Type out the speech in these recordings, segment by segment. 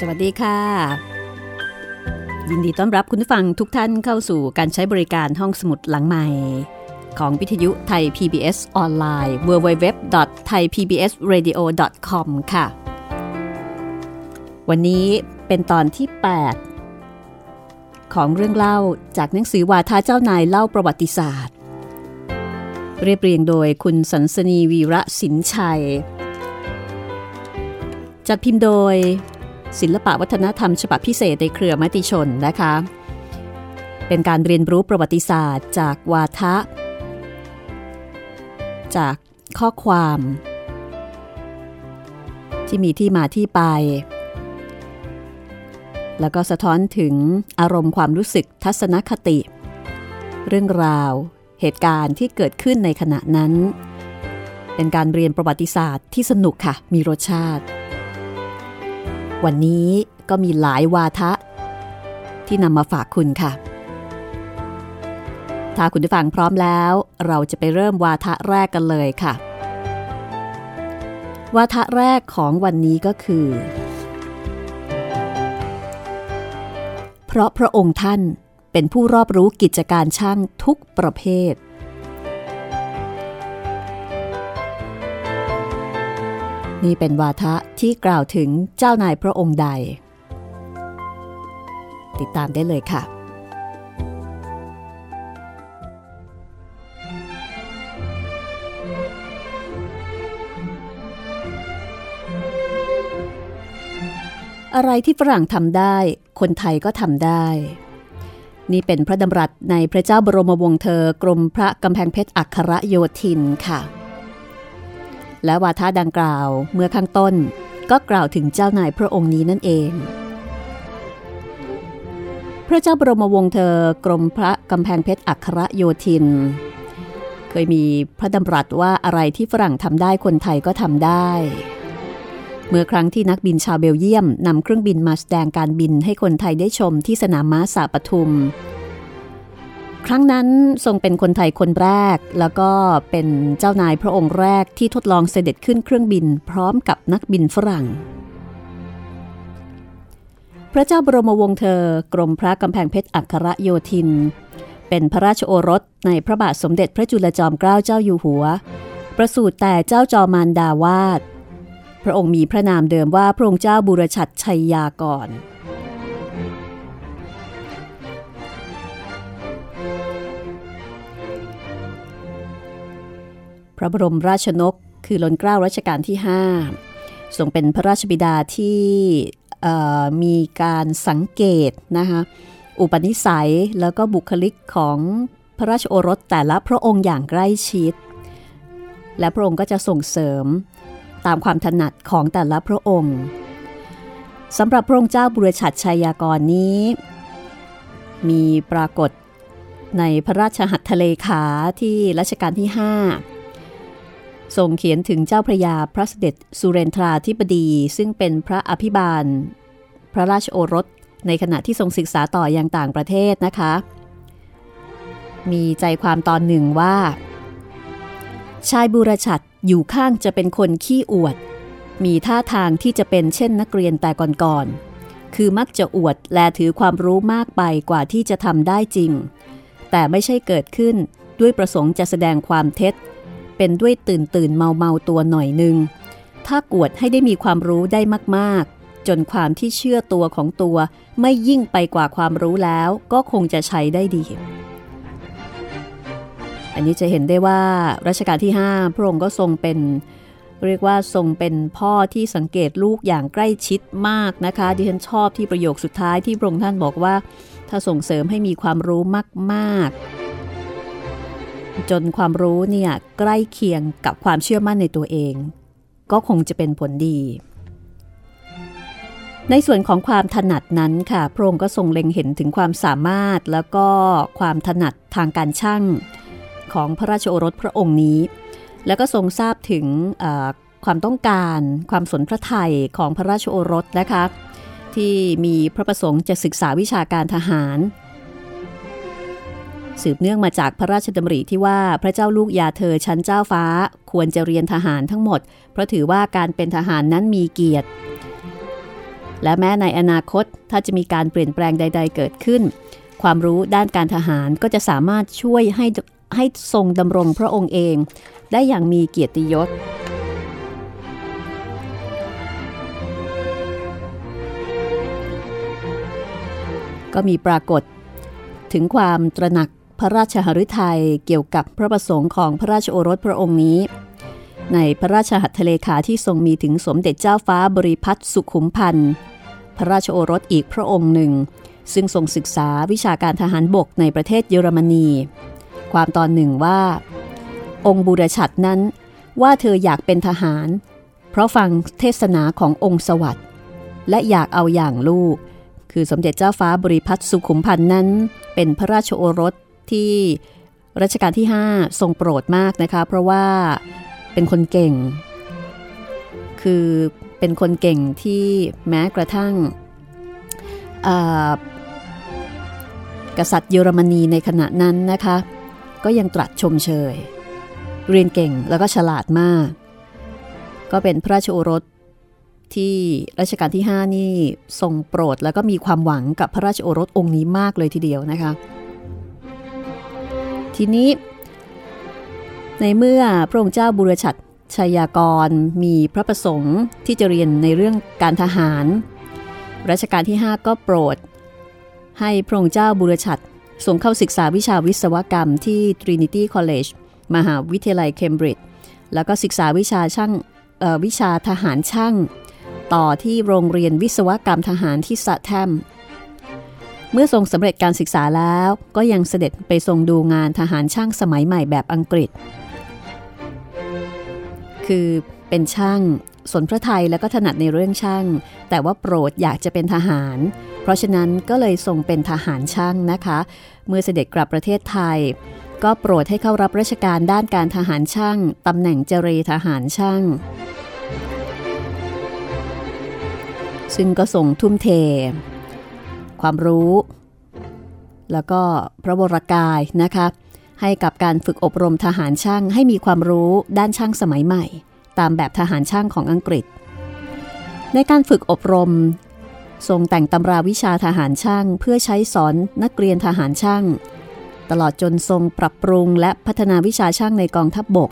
สวัสดีค่ะยินดีต้อนรับคุณผู้ฟังทุกท่านเข้าสู่การใช้บริการห้องสมุดหลังใหม่ของวิทยุไทย PBS ออนไลน์ www.thaipbsradio.com ค่ะวันนี้เป็นตอนที่ 8ของเรื่องเล่าจากหนังสือวาทะเจ้านายเล่าประวัติศาสตร์เรียบเรียงโดยคุณสันสนีวีระสินชัยจัดพิมพ์โดยศิลปะวัฒนธรรมฉบับพิเศษในเครือมติชนนะคะเป็นการเรียนรู้ประวัติศาสตร์จากวาทะจากข้อความที่มีที่มาที่ไปแล้วก็สะท้อนถึงอารมณ์ความรู้สึกทัศนคติเรื่องราวเหตุการณ์ที่เกิดขึ้นในขณะนั้นเป็นการเรียนประวัติศาสตร์ที่สนุกค่ะมีรสชาติวันนี้ก็มีหลายวาทะที่นำมาฝากคุณค่ะ ถ้าคุณผู้ฟังพร้อมแล้วเราจะไปเริ่มวาทะแรกกันเลยค่ะวาทะแรกของวันนี้ก็คือเพราะพระองค์ท่านเป็นผู้รอบรู้กิจการช่างทุกประเภทนี่เป็นวาทะที่กล่าวถึงเจ้านายพระองค์ใดติดตามได้เลยค่ะอะไรที่ฝรั่งทำได้คนไทยก็ทำได้นี่เป็นพระดำรัสในพระเจ้าบรมวงศ์เธอกรมพระกำแพงเพชรอัครโยธินค่ะและวาทะดังกล่าวเมื่อข้างต้นก็กล่าวถึงเจ้านายพระองค์นี้นั่นเองพระเจ้าบรมวงศ์เธอกรมพระกำแพงเพชรอัครโยธินเคยมีพระดำรัสว่าอะไรที่ฝรั่งทำได้คนไทยก็ทำได้เมื่อครั้งที่นักบินชาวเบลเยียมนำเครื่องบินมาแสดงการบินให้คนไทยได้ชมที่สนามม้าสาปทุมครั้งนั้นทรงเป็นคนไทยคนแรกแล้วก็เป็นเจ้านายพระองค์แรกที่ทดลองเสด็จขึ้นเครื่องบินพร้อมกับนักบินฝรั่งพระเจ้าบรมวงศ์เธอกรมพระกำแพงเพชรอัครโยธินเป็นพระราชโอรสในพระบาทสมเด็จพระจุลจอมเกล้าเจ้าอยู่หัวประสูติแต่เจ้าจอมานดาวาสพระองค์มีพระนามเดิมว่าพระองค์เจ้าบุรชัดชัยยากรพระบรมราชนกคือล้นเกล้ารัชกาลที่5ทรงเป็นพระราชบิดาที่มีการสังเกตนะคะอุปนิสัยแล้วก็บุคลิกของพระราชโอรสแต่ละพระองค์อย่างใกล้ชิดและพระองค์ก็จะส่งเสริมตามความถนัดของแต่ละพระองค์สำหรับพระองค์เจ้าบุรชัดชัยยากรนี้มีปรากฏในพระราชหัตถเลขาที่รัชกาลที่5ทรงเขียนถึงเจ้าพระยาพระเสด็จสุเรนทราธิบดีซึ่งเป็นพระอภิบาลพระราชโอรสในขณะที่ทรงศึกษาต่อยังต่างประเทศนะคะมีใจความตอนหนึ่งว่าชายบุรชัดอยู่ข้างจะเป็นคนขี้อวดมีท่าทางที่จะเป็นเช่นนักเรียนแต่ก่อนๆคือมักจะอวดและถือความรู้มากไปกว่าที่จะทำได้จริงแต่ไม่ใช่เกิดขึ้นด้วยประสงค์จะแสดงความเท็จเป็นด้วยตื่นเมาตัวหน่อยนึงถ้ากวดให้ได้มีความรู้ได้มากๆจนความที่เชื่อตัวของตัวไม่ยิ่งไปกว่าความรู้แล้วก็คงจะใช้ได้ดีอันนี้จะเห็นได้ว่ารัชกาลที่5พระองค์ก็ทรงเป็นเรียกว่าทรงเป็นพ่อที่สังเกตลูกอย่างใกล้ชิดมากนะคะดิฉันชอบที่ประโยคสุดท้ายที่พระองค์ท่านบอกว่าถ้าส่งเสริมให้มีความรู้มากๆจนความรู้เนี่ยใกล้เคียงกับความเชื่อมั่นในตัวเองก็คงจะเป็นผลดีในส่วนของความถนัดนั้นค่ะพระองค์ก็ทรงเล็งเห็นถึงความสามารถแล้วก็ความถนัดทางการช่างของพระราชโอรสพระองค์นี้แล้วก็ทรงทราบถึงความต้องการความสนพระทัยของพระราชโอรสนะคะที่มีพระประสงค์จะศึกษาวิชาการทหารสืบเนื่องมาจากพระราชดำริที่ว่าพระเจ้าลูกยาเธอชั้นเจ้าฟ้าควรจะเรียนทหารทั้งหมดเพราะถือว่าการเป็นทหารนั้นมีเกียรติและแม้ในอนาคตถ้าจะมีการเปลี่ยนแปลงใดๆเกิดขึ้นความรู้ด้านการทหารก็จะสามารถช่วยให้ทรงดำรงพระองค์เองได้อย่างมีเกียรติยศก็มีปรากฏถึงความตระหนักพระราชหฤทัยเกี่ยวกับพระประสงค์ของพระราชโอรสพระองค์นี้ในพระราชหัตถเลขาที่ทรงมีถึงสมเด็จเจ้าฟ้าบริพัตรสุขุมพันธ์พระราชโอรสอีกพระองค์หนึ่งซึ่งทรงศึกษาวิชาการทหารบกในประเทศเยอรมนีความตอนหนึ่งว่าองค์บุรชัดนั้นว่าเธออยากเป็นทหารเพราะฟังเทศนาขององค์สวัสดิ์และอยากเอาอย่างลูกคือสมเด็จเจ้าฟ้าบริพัตรสุขุมพันธ์นั้นเป็นพระราชโอรสที่รัชกาลที่5ทรงโปรดมากนะคะเพราะว่าเป็นคนเก่งคือเป็นคนเก่งที่แม้กระทั่งกษัตริย์เยอรมนีในขณะนั้นนะคะ ก็ยังตรัสชมเชยเรียนเก่งแล้วก็ฉลาดมากก็เป็นพระราชโอรสที่รัชกาลที่5นี่ทรงโปรดแล้วก็มีความหวังกับพระราชโอรสองค์นี้มากเลยทีเดียวนะคะทีนี้ในเมื่อพระองค์เจ้าบุรชัดชัยยากรมีพระประสงค์ที่จะเรียนในเรื่องการทหารรัชกาลที่5ก็โปรดให้พระองค์เจ้าบุรชัดทรงเข้าศึกษาวิชาวิศวกรรมที่ Trinity College มหาวิทยาลัยเคมบริดจ์แล้วก็ศึกษาวิชาทหารช่างต่อที่โรงเรียนวิศวกรรมทหารที่สะแทมเมื่อทรงสำเร็จการศึกษาแล้วก็ยังเสด็จไปทรงดูงานทหารช่างสมัยใหม่แบบอังกฤษคือเป็นช่างสนพระทัยแล้วก็ถนัดในเรื่องช่างแต่ว่าโปรดอยากจะเป็นทหารเพราะฉะนั้นก็เลยทรงเป็นทหารช่างนะคะเมื่อเสด็จกลับประเทศไทยก็โปรดให้เข้ารับราชการด้านการทหารช่างตำแหน่งเจเรทหารช่างซึ่งก็ทรงทุ่มเทความรู้แล้วก็พระวรกายนะคะให้กับการฝึกอบรมทหารช่างให้มีความรู้ด้านช่างสมัยใหม่ตามแบบทหารช่างของอังกฤษในการฝึกอบรมทรงแต่งตำราวิชาทหารช่างเพื่อใช้สอนนักเรียนทหารช่างตลอดจนทรงปรับปรุงและพัฒนาวิชาช่างในกองทัพบก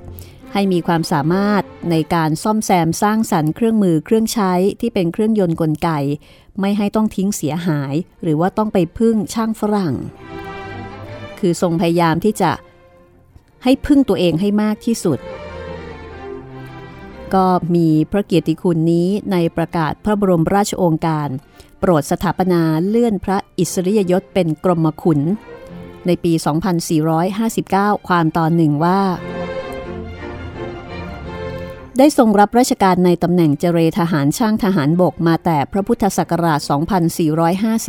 ให้มีความสามารถในการซ่อมแซมสร้างสรรค์เครื่องมือเครื่องใช้ที่เป็นเครื่องยนต์กลไกไม่ให้ต้องทิ้งเสียหายหรือว่าต้องไปพึ่งช่างฝรั่งคือทรงพยายามที่จะให้พึ่งตัวเองให้มากที่สุดก็มีพระเกียรติคุณนี้ในประกาศพระบรมราชโองการโปรดสถาปนาเลื่อนพระอิสริยยศเป็นกรมขุนในปี2459ความตอนหนึ่งว่าได้ทรงรับราชการในตำแหน่งเจเรทหารช่างทหารบกมาแต่พระพุทธศักราช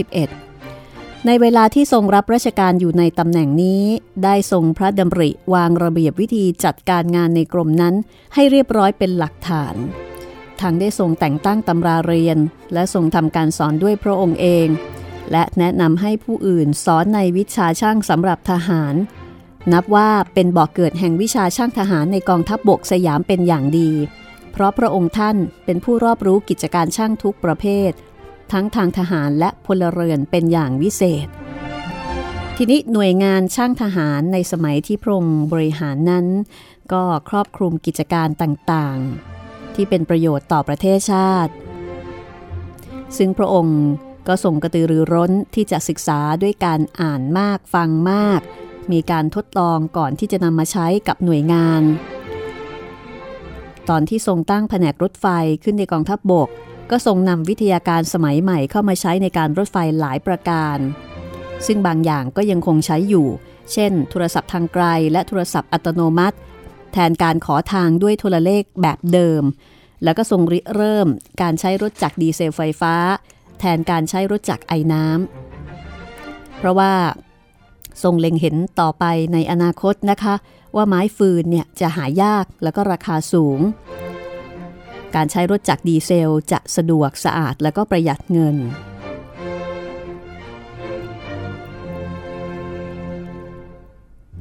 2451ในเวลาที่ทรงรับราชการอยู่ในตำแหน่งนี้ได้ทรงพระดำริวางระเบียบวิธีจัดการงานในกรมนั้นให้เรียบร้อยเป็นหลักฐานทั้งได้ทรงแต่งตั้งตำราเรียนและทรงทำการสอนด้วยพระองค์เองและแนะนำให้ผู้อื่นสอนในวิชาช่างสำหรับทหารนับว่าเป็นบ่อเกิดแห่งวิชาช่างทหารในกองทัพบกสยามเป็นอย่างดีเพราะพระองค์ท่านเป็นผู้รอบรู้กิจการช่างทุกประเภททั้งทางทหารและพลเรือนเป็นอย่างวิเศษทีนี้หน่วยงานช่างทหารในสมัยที่พระองค์บริหารนั้นก็ครอบคลุมกิจการต่างๆที่เป็นประโยชน์ต่อประเทศชาติซึ่งพระองค์ก็ทรงกระตือรือร้นที่จะศึกษาด้วยการอ่านมากฟังมากมีการทดลองก่อนที่จะนำมาใช้กับหน่วยงานตอนที่ทรงตั้งแผนกรถไฟขึ้นในกองทัพบกก็ทรงนำวิทยาการสมัยใหม่เข้ามาใช้ในการรถไฟหลายประการซึ่งบางอย่างก็ยังคงใช้อยู่เช่นโทรศัพท์ทางไกลและโทรศัพท์อัตโนมัติแทนการขอทางด้วยโทรเลขแบบเดิมแล้วก็ทรงริเริ่มการใช้รถจักรดีเซลไฟฟ้าแทนการใช้รถจักรไอน้ำเพราะว่าทรงเล็งเห็นต่อไปในอนาคตนะคะว่าไม้ฟืนเนี่ยจะหายากแล้วก็ราคาสูงการใช้รถจักรดีเซลจะสะดวกสะอาดแล้วก็ประหยัดเงิน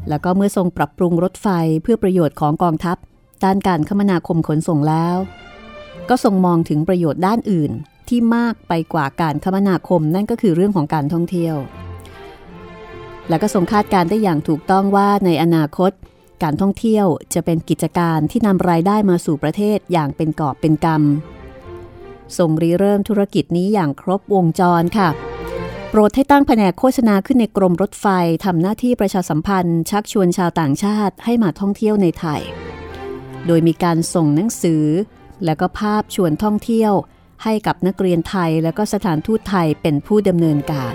แล้วก็เมื่อทรงปรับปรุงรถไฟเพื่อประโยชน์ของกองทัพด้านการคมนาคมขนส่งแล้วก็ทรงมองถึงประโยชน์ด้านอื่นที่มากไปกว่าการคมนาคมนั่นก็คือเรื่องของการท่องเที่ยวและก็ทรงคาดการณ์ได้อย่างถูกต้องว่าในอนาคตการท่องเที่ยวจะเป็นกิจการที่นำรายได้มาสู่ประเทศอย่างเป็นกอบเป็นกำทรงริเริ่มธุรกิจนี้อย่างครบวงจรค่ะโปรดให้ตั้งแผนกโฆษณาขึ้นในกรมรถไฟทำหน้าที่ประชาสัมพันธ์ชักชวนชาวต่างชาติให้มาท่องเที่ยวในไทยโดยมีการส่งหนังสือและก็ภาพชวนท่องเที่ยวให้กับนักเรียนไทยและก็สถานทูตไทยเป็นผู้ดำเนินการ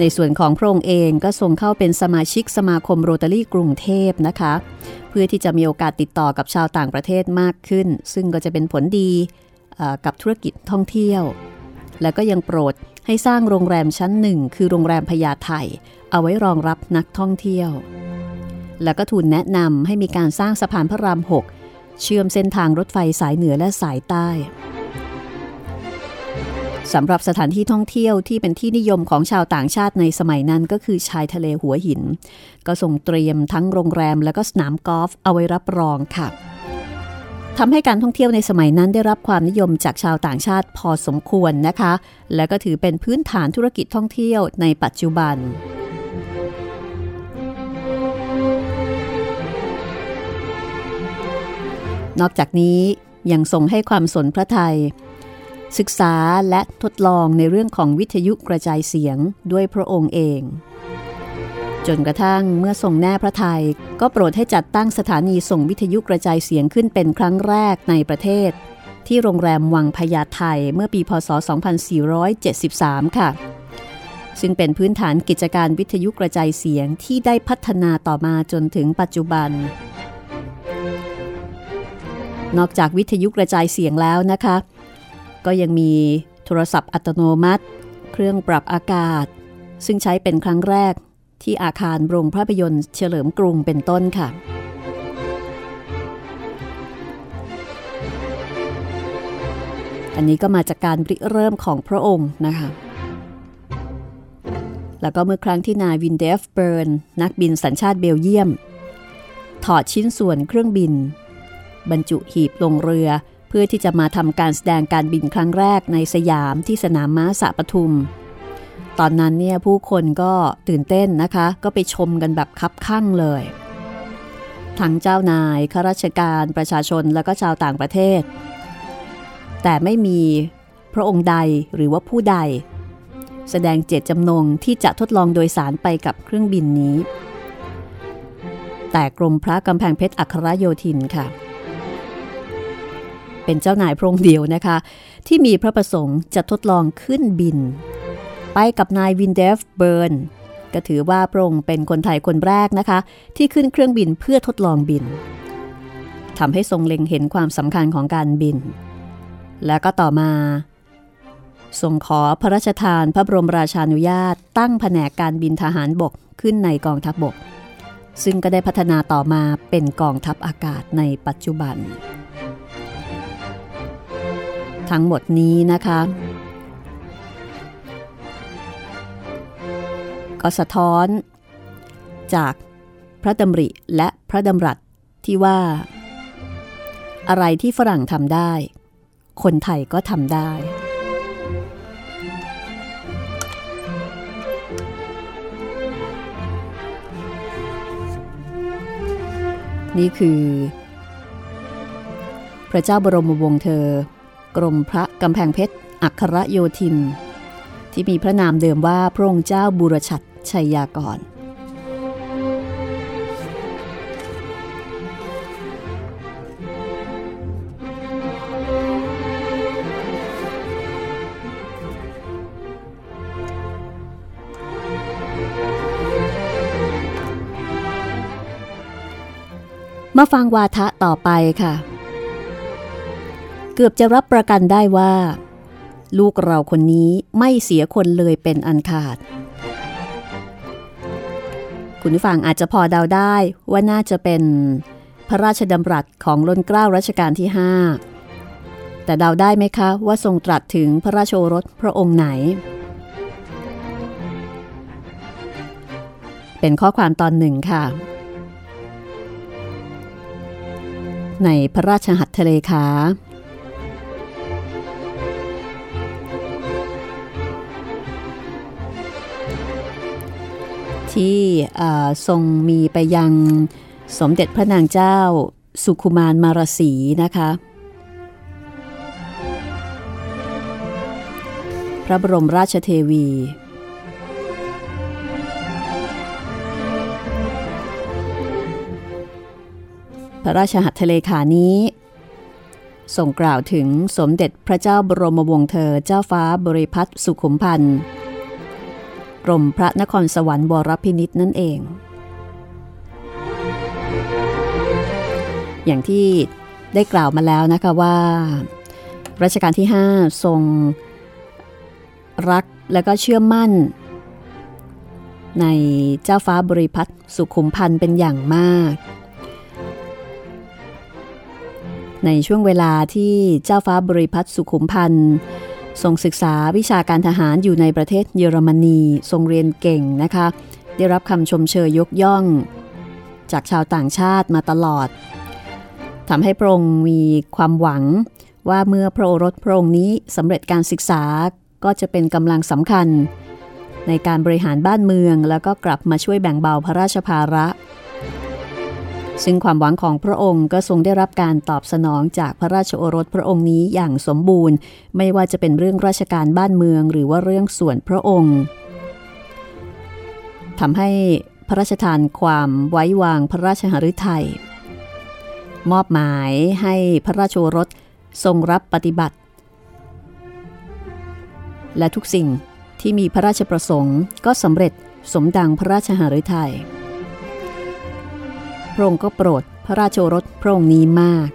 ในส่วนของพระองค์เองก็ทรงเข้าเป็นสมาชิกสมาคมโรตารี่กรุงเทพนะคะเพื่อที่จะมีโอกาสติดต่อกับชาวต่างประเทศมากขึ้นซึ่งก็จะเป็นผลดีกับธุรกิจท่องเที่ยวและก็ยังโปรดให้สร้างโรงแรมชั้นหนึ่งคือโรงแรมพญาไทเอาไว้รองรับนักท่องเที่ยวและก็ทูลแนะนำให้มีการสร้างสะพานพระราม6เชื่อมเส้นทางรถไฟสายเหนือและสายใต้ สำหรับสถานที่ท่องเที่ยวที่เป็นที่นิยมของชาวต่างชาติในสมัยนั้นก็คือชายทะเลหัวหินก็ส่งเตรียมทั้งโรงแรมและก็สนามกอล์ฟเอาไว้รับรองค่ะทำให้การท่องเที่ยวในสมัยนั้นได้รับความนิยมจากชาวต่างชาติพอสมควรนะคะและก็ถือเป็นพื้นฐานธุรกิจท่องเที่ยวในปัจจุบันนอกจากนี้ยังทรงให้ความสนพระทัยศึกษาและทดลองในเรื่องของวิทยุกระจายเสียงด้วยพระองค์เองจนกระทั่งเมื่อทรงแน่พระทัยก็โปรดให้จัดตั้งสถานีส่งวิทยุกระจายเสียงขึ้นเป็นครั้งแรกในประเทศที่โรงแรมวังพญาไทเมื่อปีพ.ศ. 2473 ค่ะซึ่งเป็นพื้นฐานกิจการวิทยุกระจายเสียงที่ได้พัฒนาต่อมาจนถึงปัจจุบันนอกจากวิทยุกระจายเสียงแล้วนะคะก็ยังมีโทรศัพท์อัตโนมัติเครื่องปรับอากาศซึ่งใช้เป็นครั้งแรกที่อาคารโรงภาพยนตร์เฉลิมกรุงเป็นต้นค่ะอันนี้ก็มาจากการริเริ่มของพระองค์นะคะแล้วก็เมื่อครั้งที่นายวินเดฟเบิร์นนักบินสัญชาติเบลเยียมถอดชิ้นส่วนเครื่องบินบรรจุหีบลงเรือเพื่อที่จะมาทำการแสดงการบินครั้งแรกในสยามที่สนามม้าสระปทุมตอนนั้นเนี่ยผู้คนก็ตื่นเต้นนะคะก็ไปชมกันแบบคับคั่งเลยทั้งเจ้านายข้าราชการประชาชนแล้วก็ชาวต่างประเทศแต่ไม่มีพระองค์ใดหรือว่าผู้ใดแสดงเจตจำนงที่จะทดลองโดยสารไปกับเครื่องบินนี้แต่กรมพระกำแพงเพชรอัครโยธินค่ะเป็นเจ้านายพระองค์เดียวนะคะที่มีพระประสงค์จะทดลองขึ้นบินไปกับนายวินเดฟเบิร์นก็ถือว่าพระองค์เป็นคนไทยคนแรกนะคะที่ขึ้นเครื่องบินเพื่อทดลองบินทำให้ทรงเล็งเห็นความสำคัญของการบินและก็ต่อมาทรงขอพระราชทานพระบรมราชานุญาตตั้งแผนกการบินทหารบกขึ้นในกองทัพบกซึ่งก็ได้พัฒนาต่อมาเป็นกองทัพอากาศในปัจจุบันทั้งหมดนี้นะคะก็สะท้อนจากพระดำริและพระดำรัสที่ว่าอะไรที่ฝรั่งทำได้คนไทยก็ทำได้นี่คือพระเจ้าบรมวงศ์เธอกรมพระกำแพงเพชรอัครโยธินที่มีพระนามเดิมว่าพระองค์เจ้าบูรฉัตรชัยยากรมาฟังวาทะต่อไปค่ะเกือบจะรับประกันได้ว่าลูกเราคนนี้ไม่เสียคนเลยเป็นอันขาดคุณผู้ฟังอาจจะพอเดาได้ว่าน่าจะเป็นพระราชดำรัสของล้นเกล้ารัชกาลที่5แต่เดาได้ไหมคะว่าทรงตรัสถึงพระราชโอรสพระองค์ไหนเป็นข้อความตอนหนึ่งค่ะในพระราชหัตถเลขาที่ทรงมีไปยังสมเด็จพระนางเจ้าสุขุมานมารสีนะคะพระบรมราชเทวีพระราชหัตถเลขานี้ทรงกล่าวถึงสมเด็จพระเจ้าบรมวงศ์เธอเจ้าฟ้าบริพัตรสุขุมพันธ์กรมพระนครสวรรค์วรพินิจนั่นเองอย่างที่ได้กล่าวมาแล้วนะคะว่ารัชกาลที่5ทรงรักและก็เชื่อมั่นในเจ้าฟ้าบริพัตรสุขุมพันธ์เป็นอย่างมากในช่วงเวลาที่เจ้าฟ้าบริพัตรสุขุมพันธ์ ทรงศึกษาวิชาการทหารอยู่ในประเทศเยอรมนีทรงเรียนเก่งนะคะได้รับคำชมเชยยกย่องจากชาวต่างชาติมาตลอดทำให้พระองค์มีความหวังว่าเมื่อพระโอรสพระองค์นี้สำเร็จการศึกษาก็จะเป็นกำลังสำคัญในการบริหารบ้านเมืองแล้วก็กลับมาช่วยแบ่งเบาพระราชภาระซึ่งความหวังของพระองค์ก็ทรงได้รับการตอบสนองจากพระราชโอรสพระองค์นี้อย่างสมบูรณ์ไม่ว่าจะเป็นเรื่องราชการบ้านเมืองหรือว่าเรื่องส่วนพระองค์ทำให้พระราชทานความไว้วางพระราชหฤทัยมอบหมายให้พระราชโอรสทรงรับปฏิบัติและทุกสิ่งที่มีพระราชประสงค์ก็สำเร็จสมดังพระราชหฤทัยพระองค์ก็โปรดพระราชโอรสพระองค์นี้มาก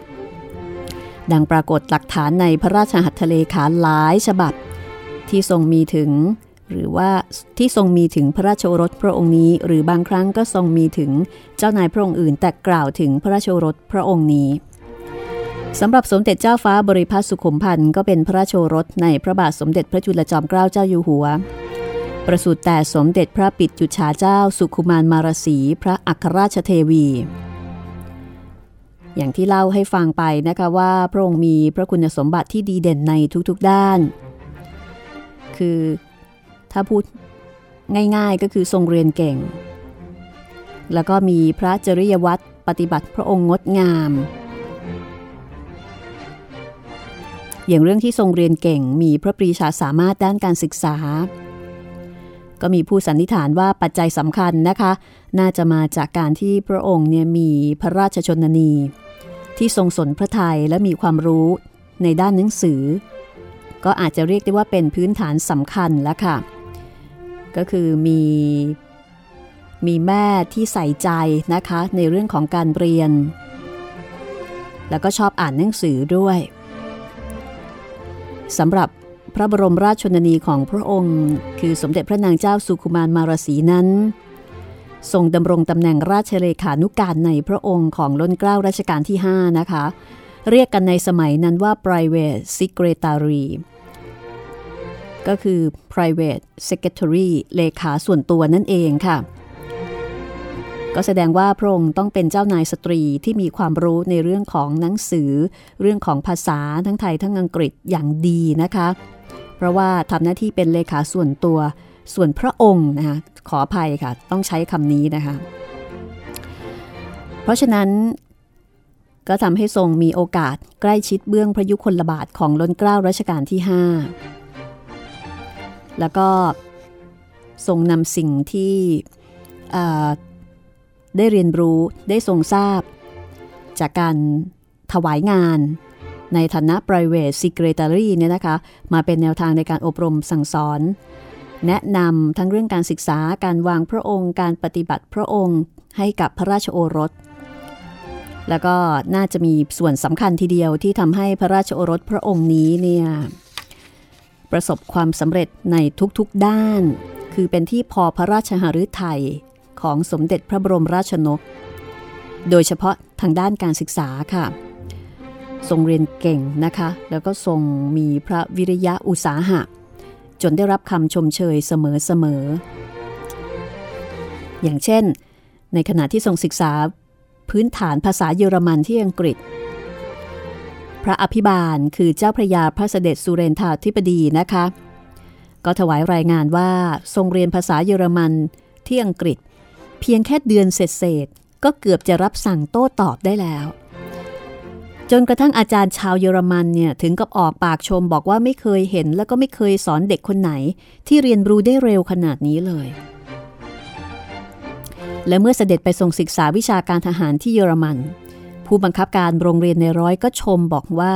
ดังปรากฏหลักฐานในพระราชหัตถเลขาหลายฉบับที่ทรงมีถึงหรือว่าที่ทรงมีถึงพระราชโอรสพระองค์นี้หรือบางครั้งก็ทรงมีถึงเจ้านายพระองค์อื่นแต่กล่าวถึงพระราชโอรสพระองค์นี้สำหรับสมเด็จเจ้าฟ้าบริพัตรสุขุมพันธ์ก็เป็นพระราชโอรสในพระบาทสมเด็จพระจุลจอมเกล้าเจ้าอยู่หัวประสูติแต่สมเด็จพระปิตุฉาเจ้าสุขุมานมารสีพระอัครราชเทวีอย่างที่เล่าให้ฟังไปนะคะว่าพระองค์มีพระคุณสมบัติที่ดีเด่นในทุกๆด้านคือถ้าพูดง่ายๆก็คือทรงเรียนเก่งแล้วก็มีพระจริยวัตรปฏิบัติพระองค์งดงามอย่างเรื่องที่ทรงเรียนเก่งมีพระปรีชาสามารถด้านการศึกษาก็มีผู้สันนิษฐานว่าปัจจัยสำคัญนะคะน่าจะมาจากการที่พระองค์เนี่ยมีพระราชชนนีที่ทรงสนพระทัยและมีความรู้ในด้านหนังสือก็อาจจะเรียกได้ว่าเป็นพื้นฐานสำคัญแล้วค่ะก็คือมีแม่ที่ใส่ใจนะคะในเรื่องของการเรียนแล้วก็ชอบอ่านหนังสือด้วยสำหรับพระบรมราชชนนีของพระองค์คือสมเด็จพระนางเจ้าสุขุมานมารสีนั้นทรงดำรงตำแหน่งราชเลขานุการในพระองค์ของล้นเกล้ารัชกาลที่5นะคะเรียกกันในสมัยนั้นว่า private secretary ก็คือ private secretary เลขาส่วนตัวนั่นเองค่ะก็แสดงว่าพระองค์ต้องเป็นเจ้านายสตรีที่มีความรู้ในเรื่องของหนังสือเรื่องของภาษาทั้งไทยทั้งอังกฤษอย่างดีนะคะเพราะว่าทำหน้าที่เป็นเลขาส่วนตัวส่วนพระองค์นะคะขออภัยค่ะต้องใช้คำนี้นะคะเพราะฉะนั้นก็ทำให้ทรงมีโอกาสใกล้ชิดเบื้องพระยุคลบาทของล้นเกล้ารัชกาลที่5แล้วก็ทรงนำสิ่งที่ได้เรียนรู้ได้ทรงทราบจากการถวายงานในฐานะ private secretary เนี่ยนะคะมาเป็นแนวทางในการอบรมสั่งสอนแนะนำทั้งเรื่องการศึกษาการวางพระองค์การปฏิบัติพระองค์ให้กับพระราชโอรสแล้วก็น่าจะมีส่วนสำคัญทีเดียวที่ทำให้พระราชโอรสพระองค์นี้เนี่ยประสบความสำเร็จในทุกๆด้านคือเป็นที่พอพระราชหฤทัยของสมเด็จพระบรมราชชนกโดยเฉพาะทางด้านการศึกษาค่ะทรงเรียนเก่งนะคะแล้วก็ทรงมีพระวิริยะอุตสาหะจนได้รับคำชมเชยเสมอๆอย่างเช่นในขณะที่ทรงศึกษาพื้นฐานภาษาเยอรมันที่อังกฤษพระอภิบาลคือเจ้าพระยาพระเสด็จสุเรนทาธิปดีนะคะก็ถวายรายงานว่าทรงเรียนภาษาเยอรมันที่อังกฤษเพียงแค่เดือนเศษๆก็เกือบจะรับสั่งโต้ตอบได้แล้วจนกระทั่งอาจารย์ชาวเยอรมันเนี่ยถึงกับออกปากชมบอกว่าไม่เคยเห็นแล้วก็ไม่เคยสอนเด็กคนไหนที่เรียนรู้ได้เร็วขนาดนี้เลยและเมื่อเสด็จไปทรงศึกษาวิชาการทหารที่เยอรมันผู้บังคับการโรงเรียนในร้อยก็ชมบอกว่า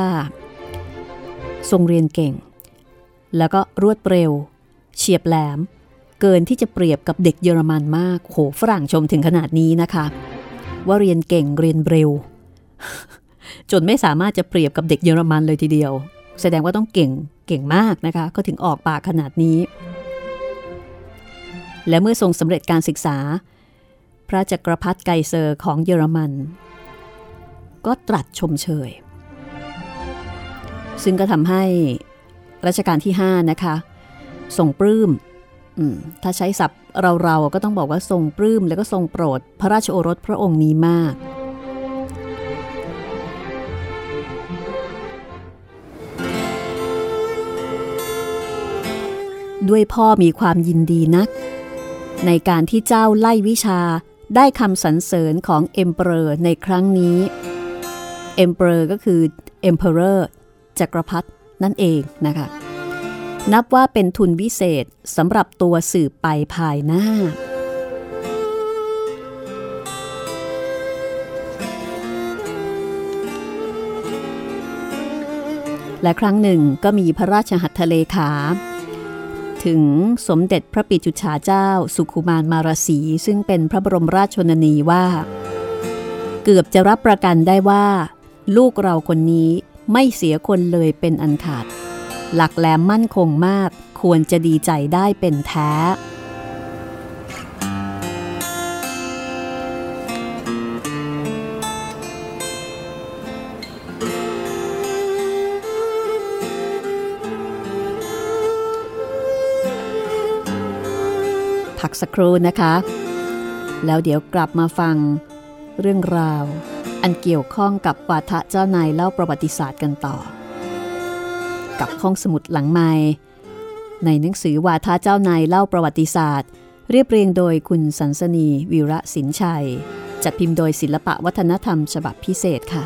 ทรงเรียนเก่งแล้วก็รวดเร็วเฉียบแหลมเกินที่จะเปรียบกับเด็กเยอรมันมากโหฝรั่งชมถึงขนาดนี้นะคะว่าเรียนเก่งเรียนเร็วจนไม่สามารถจะเปรียบกับเด็กเยอรมันเลยทีเดียวแสดงว่าต้องเก่งมากนะคะก็ถึงออกปากขนาดนี้และเมื่อทรงสำเร็จการศึกษาพระจักรพรรดิไกเซอร์ของเยอรมันก็ตรัสชมเชยซึ่งก็ทำให้ รัชกาลที่5นะคะทรงปลื้มถ้าใช้ศัพท์เราก็ต้องบอกว่าทรงปลื้มแล้วก็ทรงโปรดพระราชโอรสพระองค์นี้มากด้วยพ่อมีความยินดีนักในการที่เจ้าไล่วิชาได้คำสรรเสริญของเอ็มเปอเรอร์ในครั้งนี้เอ็มเปอเรอร์ก็คือเอ็มเปอเรอร์จักรพรรดินั่นเองนะคะนับว่าเป็นทุนวิเศษสำหรับตัวสืบไปภายหน้าและครั้งหนึ่งก็มีพระราชหัตถเลขาถึงสมเด็จพระปิตุฉาเจ้าสุขุมานมารสีซึ่งเป็นพระบรมราชชนนีว่าเกือบจะรับประกันได้ว่าลูกเราคนนี้ไม่เสียคนเลยเป็นอันขาดหลักแหลมมั่นคงมากควรจะดีใจได้เป็นแท้พักสักครู่นะคะแล้วเดี๋ยวกลับมาฟังเรื่องราวอันเกี่ยวข้องกับวาทะเจ้านายเล่าประวัติศาสตร์กันต่อกับห้องสมุดหลังไมค์ในหนังสือวาทะเจ้านายเล่าประวัติศาสตร์เรียบเรียงโดยคุณสันสนีวีระสินชัยจัดพิมพ์โดยศิลปะวัฒนธรรมฉบับพิเศษค่ะ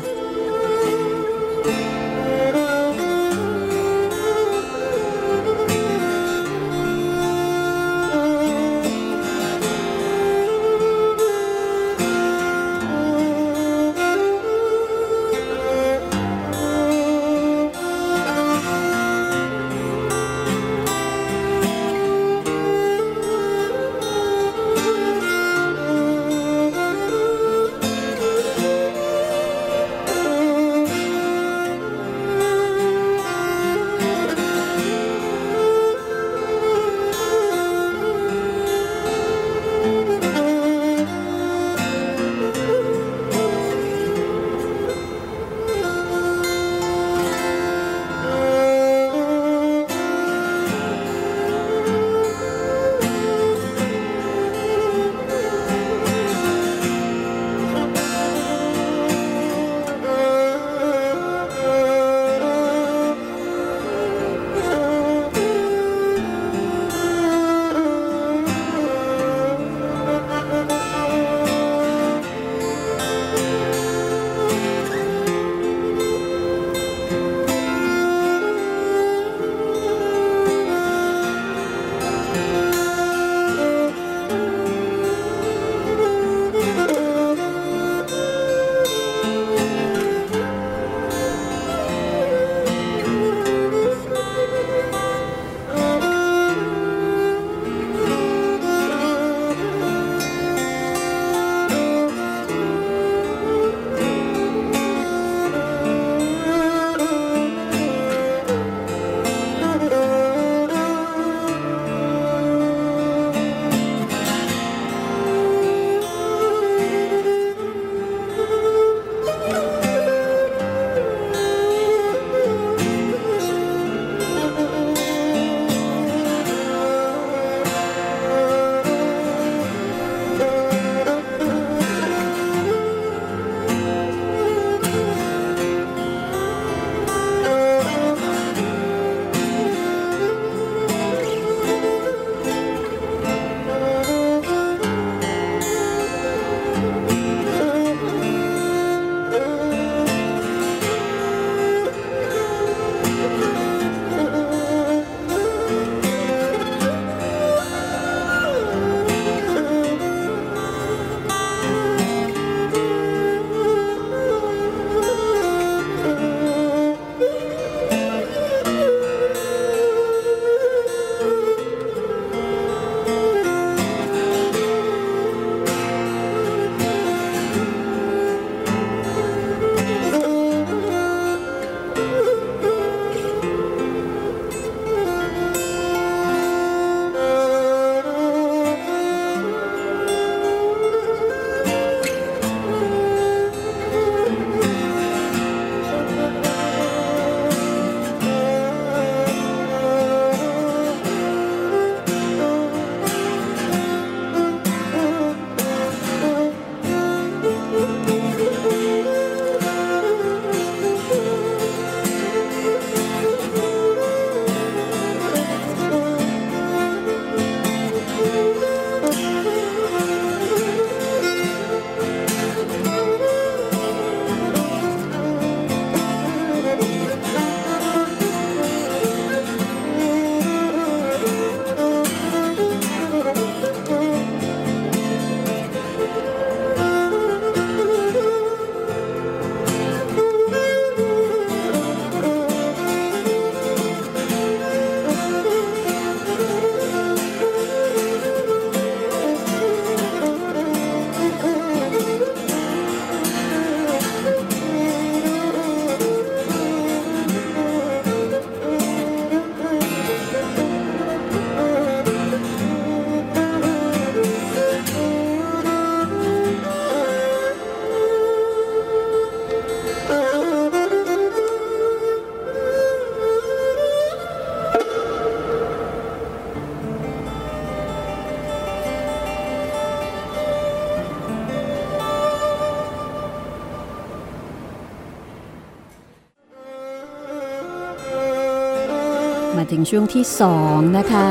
มาถึงช่วงที่2นะคะ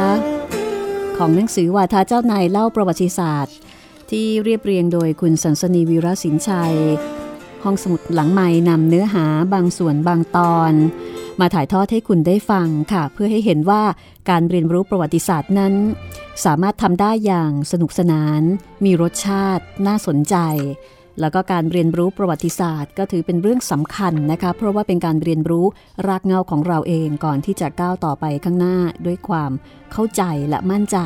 ของหนังสือวาทะเจ้านายเล่าประวัติศาสตร์ที่เรียบเรียงโดยคุณสันสนีวีระสินชัยห้องสมุดหลังไมค์นำเนื้อหาบางส่วนบางตอนมาถ่ายทอดให้คุณได้ฟังค่ะเพื่อให้เห็นว่าการเรียนรู้ประวัติศาสตร์นั้นสามารถทำได้อย่างสนุกสนานมีรสชาติน่าสนใจแล้วก็การเรียนรู้ประวัติศาสตร์ก็ถือเป็นเรื่องสำคัญนะคะเพราะว่าเป็นการเรียนรู้รากเหง้าของเราเองก่อนที่จะก้าวต่อไปข้างหน้าด้วยความเข้าใจและมั่นใจ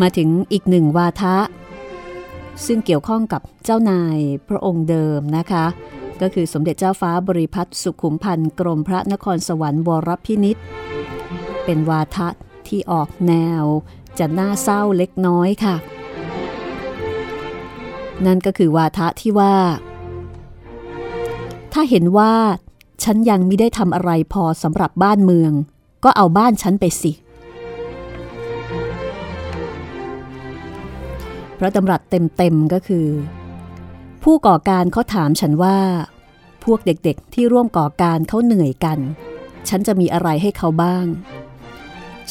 มาถึงอีกหนึ่งวาทะซึ่งเกี่ยวข้องกับเจ้านายพระองค์เดิมนะคะก็คือสมเด็จเจ้าฟ้าบริพัตรสุขุมพันธ์กรมพระนครสวรรค์วรพินิจเป็นวาทะที่ออกแนวจะน่าเศร้าเล็กน้อยค่ะนั่นก็คือวาทะที่ว่าถ้าเห็นว่าฉันยังไม่ได้ทำอะไรพอสำหรับบ้านเมืองก็เอาบ้านฉันไปสิพระดำรัสเต็มๆก็คือผู้ก่อการเขาถามฉันว่าพวกเด็กๆที่ร่วมก่อการเขาเหนื่อยกันฉันจะมีอะไรให้เขาบ้าง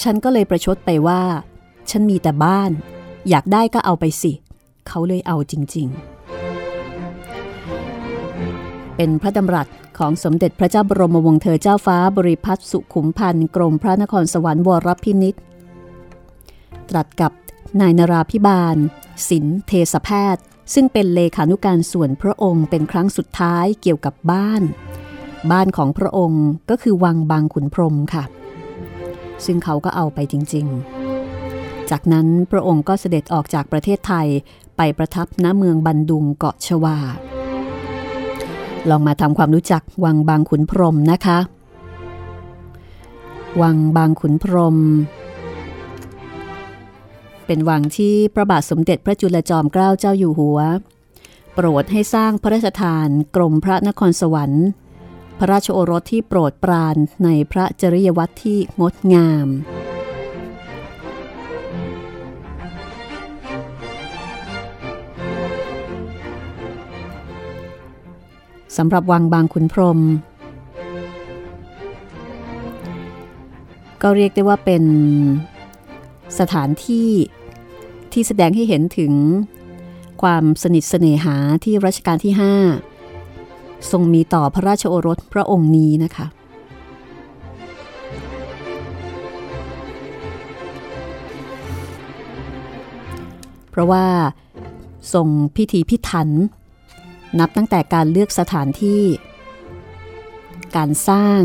ฉันก็เลยประชดไปว่าฉันมีแต่บ้านอยากได้ก็เอาไปสิเขาเลยเอาจริงๆเป็นพระดำรัสของสมเด็จพระเจ้าบรมวงศ์เธอเจ้าฟ้าบริพัตรสุขุมพันธ์กรมพระนครสวรรค์วรพินิจตรัสกับนายนราภิบาลศิลป์เทศแพทย์ซึ่งเป็นเลขานุการส่วนพระองค์เป็นครั้งสุดท้ายเกี่ยวกับบ้านของพระองค์ก็คือวังบางขุนพรหมค่ะซึ่งเขาก็เอาไปจริงๆจากนั้นพระองค์ก็เสด็จออกจากประเทศไทยไปประทับณเมืองบันดุงเกาะชวาลองมาทำความรู้จักวังบางขุนพรหมนะคะวังบางขุนพรหมเป็นวังที่พระบาทสมเด็จพระจุลจอมเกล้าเจ้าอยู่หัวโปรดให้สร้างพระราชทานกรมพระนครสวรรค์พระราชโอรสที่โปรดปรานในพระจริยวัตรที่งดงามสำหรับวังบางขุนพรหมก็เรียกได้ว่าเป็นสถานที่ที่แสดงให้เห็นถึงความสนิทเสน่หาที่รัชกาลที่5ทรงมีต่อพระราชโอรสพระองค์นี้นะคะเพราะว่าทรงพิถีพิถันนับตั้งแต่การเลือกสถานที่การสร้าง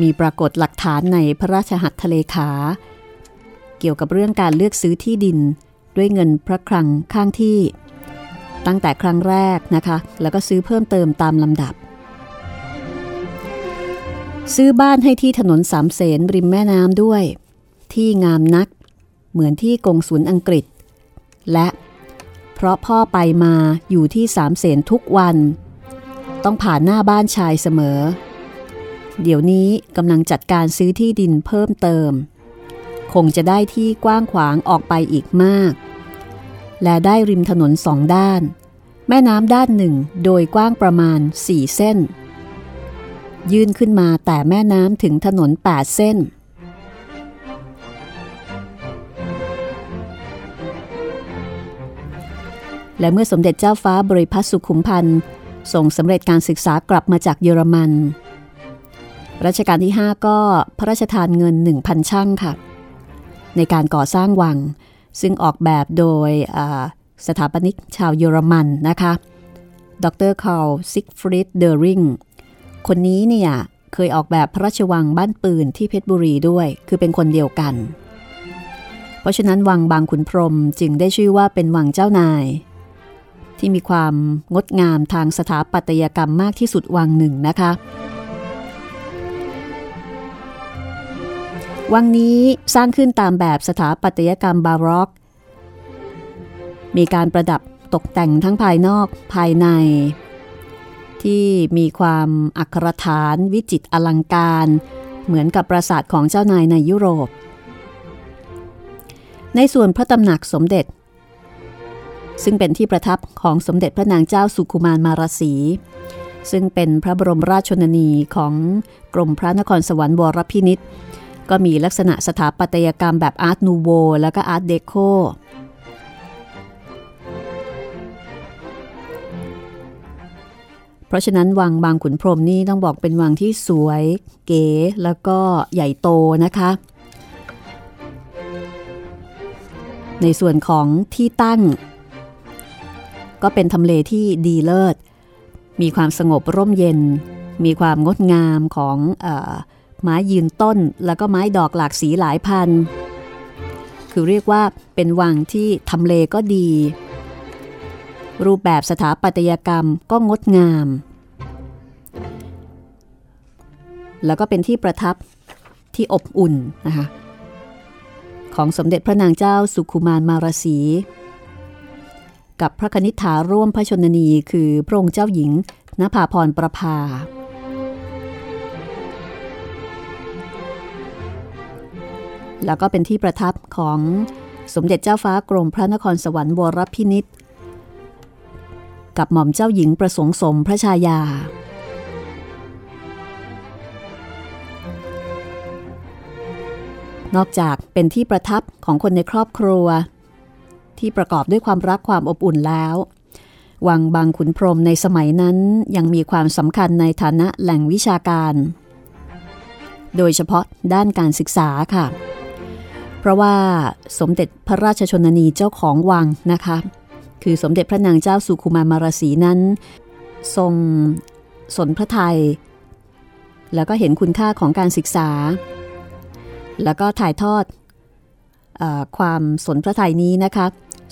มีปรากฏหลักฐานในพระราชหัตถเลขาเกี่ยวกับเรื่องการเลือกซื้อที่ดินด้วยเงินพระคลังข้างที่ตั้งแต่ครั้งแรกนะคะแล้วก็ซื้อเพิ่มเติมตามลำดับซื้อบ้านให้ที่ถนนสามเสนริมแม่น้ำด้วยที่งามนักเหมือนที่กงสุลอังกฤษและเพราะพ่อไปมาอยู่ที่สามเสนทุกวันต้องผ่านหน้าบ้านชายเสมอเดี๋ยวนี้กำลังจัดการซื้อที่ดินเพิ่มเติมคงจะได้ที่กว้างขวางออกไปอีกมากและได้ริมถนนสองด้านแม่น้ำด้านหนึ่งโดยกว้างประมาณ4เส้นยื่นขึ้นมาแต่แม่น้ำถึงถนน8เส้นและเมื่อสมเด็จเจ้าฟ้าบริพัตรสุขุมพันธ์ส่งสำเร็จการศึกษากลับมาจากเยอรมันรัชกาลที่5ก็พระราชทานเงิน 1,000 ชั่งค่ะในการก่อสร้างวังซึ่งออกแบบโดยสถาปนิกชาวเยอรมันนะคะดร. คาร์ล ซิกฟรีด เดอริงคนนี้เนี่ยเคยออกแบบพระราชวังบ้านปืนที่เพชรบุรีด้วยคือเป็นคนเดียวกันเพราะฉะนั้นวังบางขุนพรหมจึงได้ชื่อว่าเป็นวังเจ้านายที่มีความงดงามทางสถาปัตยกรรมมากที่สุดวังหนึ่งนะคะวังนี้สร้างขึ้นตามแบบสถาปัตยกรรมบาร็อกมีการประดับตกแต่งทั้งภายนอกภายในที่มีความอัครฐานวิจิตรอลังการเหมือนกับปราสาทของเจ้านายในยุโรปในส่วนพระตำหนักสมเด็จซึ่งเป็นที่ประทับของสมเด็จพระนางเจ้าสุขุมาลมาราสี ซึ่งเป็นพระบรมราชชนนีของกรมพระนครสวรรค์วรพินิจก็มีลักษณะสถาปัตยกรรมแบบอาร์ตนูโวและก็อาร์ตเดโคเพราะฉะนั้นวังบางขุนพรหมนี่ต้องบอกเป็นวังที่สวยเก๋แล้วก็ใหญ่โตนะคะในส่วนของที่ตั้งก็เป็นทำเลที่ดีเลิศมีความสงบร่มเย็นมีความงดงามของไม้ยืนต้นแล้วก็ไม้ดอกหลากสีหลายพันคือเรียกว่าเป็นวังที่ทำเลก็ดีรูปแบบสถาปัตยกรรมก็งดงามแล้วก็เป็นที่ประทับที่อบอุ่นนะคะของสมเด็จพระนางเจ้าสุขุมานมารสีกับพระคณิษฐาร่วมพระชนนีคือพระองค์เจ้าหญิงณภาพรประภาแล้วก็เป็นที่ประทับของสมเด็จเจ้าฟ้ากรมพระนครสวรรค์วรพินิจกับหม่อมเจ้าหญิงประสงค์สมพระชายานอกจากเป็นที่ประทับของคนในครอบครัวที่ประกอบด้วยความรักความอบอุ่นแล้ววังบางขุนพรหมในสมัยนั้นยังมีความสำคัญในฐานะแหล่งวิชาการโดยเฉพาะด้านการศึกษาค่ะเพราะว่าสมเด็จพระราชชนนีเจ้าของวังนะคะคือสมเด็จพระนางเจ้าสุขุมานมารสีนั้นทรงสนพระทัยแล้วก็เห็นคุณค่าของการศึกษาแล้วก็ถ่ายทอดความสนพระทัยนี้นะคะ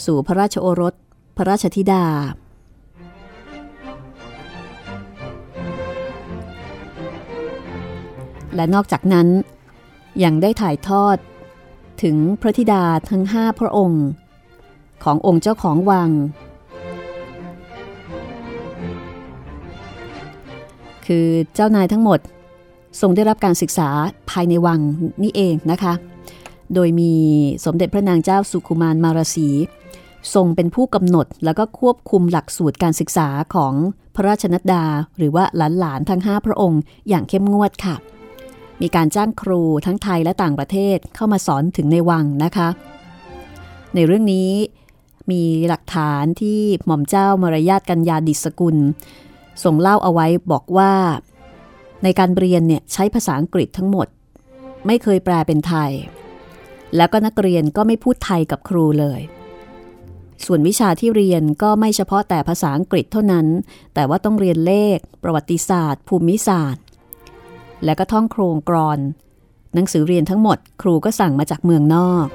สู่พระราชโอรสพระราชธิดาและนอกจากนั้นยังได้ถ่ายทอดถึงพระธิดาทั้ง5พระองค์ขององค์เจ้าของวังคือเจ้านายทั้งหมดทรงได้รับการศึกษาภายในวังนี่เองนะคะโดยมีสมเด็จพระนางเจ้าสุขุมานมารสีทรงเป็นผู้กำหนดแล้วก็ควบคุมหลักสูตรการศึกษาของพระราชนัดดาหรือว่าหลานๆทั้ง5พระองค์อย่างเข้มงวดค่ะมีการจ้างครูทั้งไทยและต่างประเทศเข้ามาสอนถึงในวังนะคะในเรื่องนี้มีหลักฐานที่หม่อมเจ้ามารยาทกัญญาดิษกุลส่งเล่าเอาไว้บอกว่าในการเรียนเนี่ยใช้ภาษาอังกฤษทั้งหมดไม่เคยแปลเป็นไทยแล้วก็นักเรียนก็ไม่พูดไทยกับครูเลยส่วนวิชาที่เรียนก็ไม่เฉพาะแต่ภาษาอังกฤษเท่านั้นแต่ว่าต้องเรียนเลขประวัติศาสตร์ภูมิศาสตร์และก็ท่องโครงกลอนหนังสือเรียนทั้งหมดครูก็สั่งมาจากเมืองนอก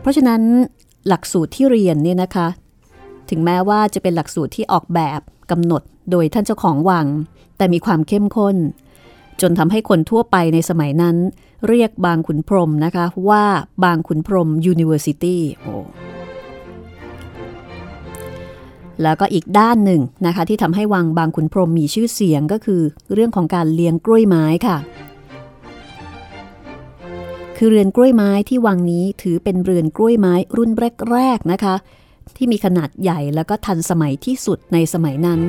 เพราะฉะนั้นหลักสูตรที่เรียนเนี่ยนะคะถึงแม้ว่าจะเป็นหลักสูตรที่ออกแบบกำหนดโดยท่านเจ้าของวังแต่มีความเข้มข้นจนทำให้คนทั่วไปในสมัยนั้นเรียกบางขุนพรหมนะคะว่าบางขุนพรหม University แล้วก็อีกด้านหนึ่งนะคะที่ทำให้วังบางขุนพรหมมีชื่อเสียงก็คือเรื่องของการเลี้ยงกล้วยไม้ค่ะคือเรือนกล้วยไม้ที่วังนี้ถือเป็นเรือนกล้วยไม้รุ่นแรกๆนะคะที่มีขนาดใหญ่แล้วก็ทันสมัยที่สุดในสมัยนั้น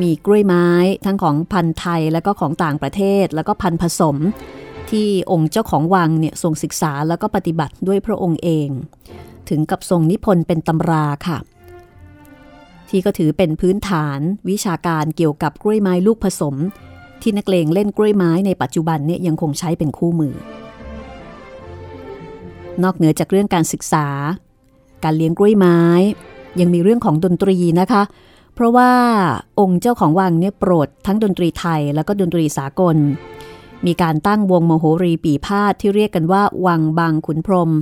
มีกล้วยไม้ทั้งของพันธุ์ไทยแล้วก็ของต่างประเทศแล้วก็พันธุ์ผสมที่องค์เจ้าของวังเนี่ยทรงศึกษาแล้วก็ปฏิบัติด้วยพระองค์เองถึงกับทรงนิพนธ์เป็นตำราค่ะที่ก็ถือเป็นพื้นฐานวิชาการเกี่ยวกับกล้วยไม้ลูกผสมที่นักเลงเล่นกล้วยไม้ในปัจจุบันเนี่ยยังคงใช้เป็นคู่มือนอกเหนือจากเรื่องการศึกษาการเลี้ยงกล้วยไม้ยังมีเรื่องของดนตรีนะคะเพราะว่าองค์เจ้าของวังเนี่ยโปรดทั้งดนตรีไทยแล้วก็ดนตรีสากลมีการตั้งวงมโหรีปีพาทย์ที่เรียกกันว่าวังบางขุนพรหม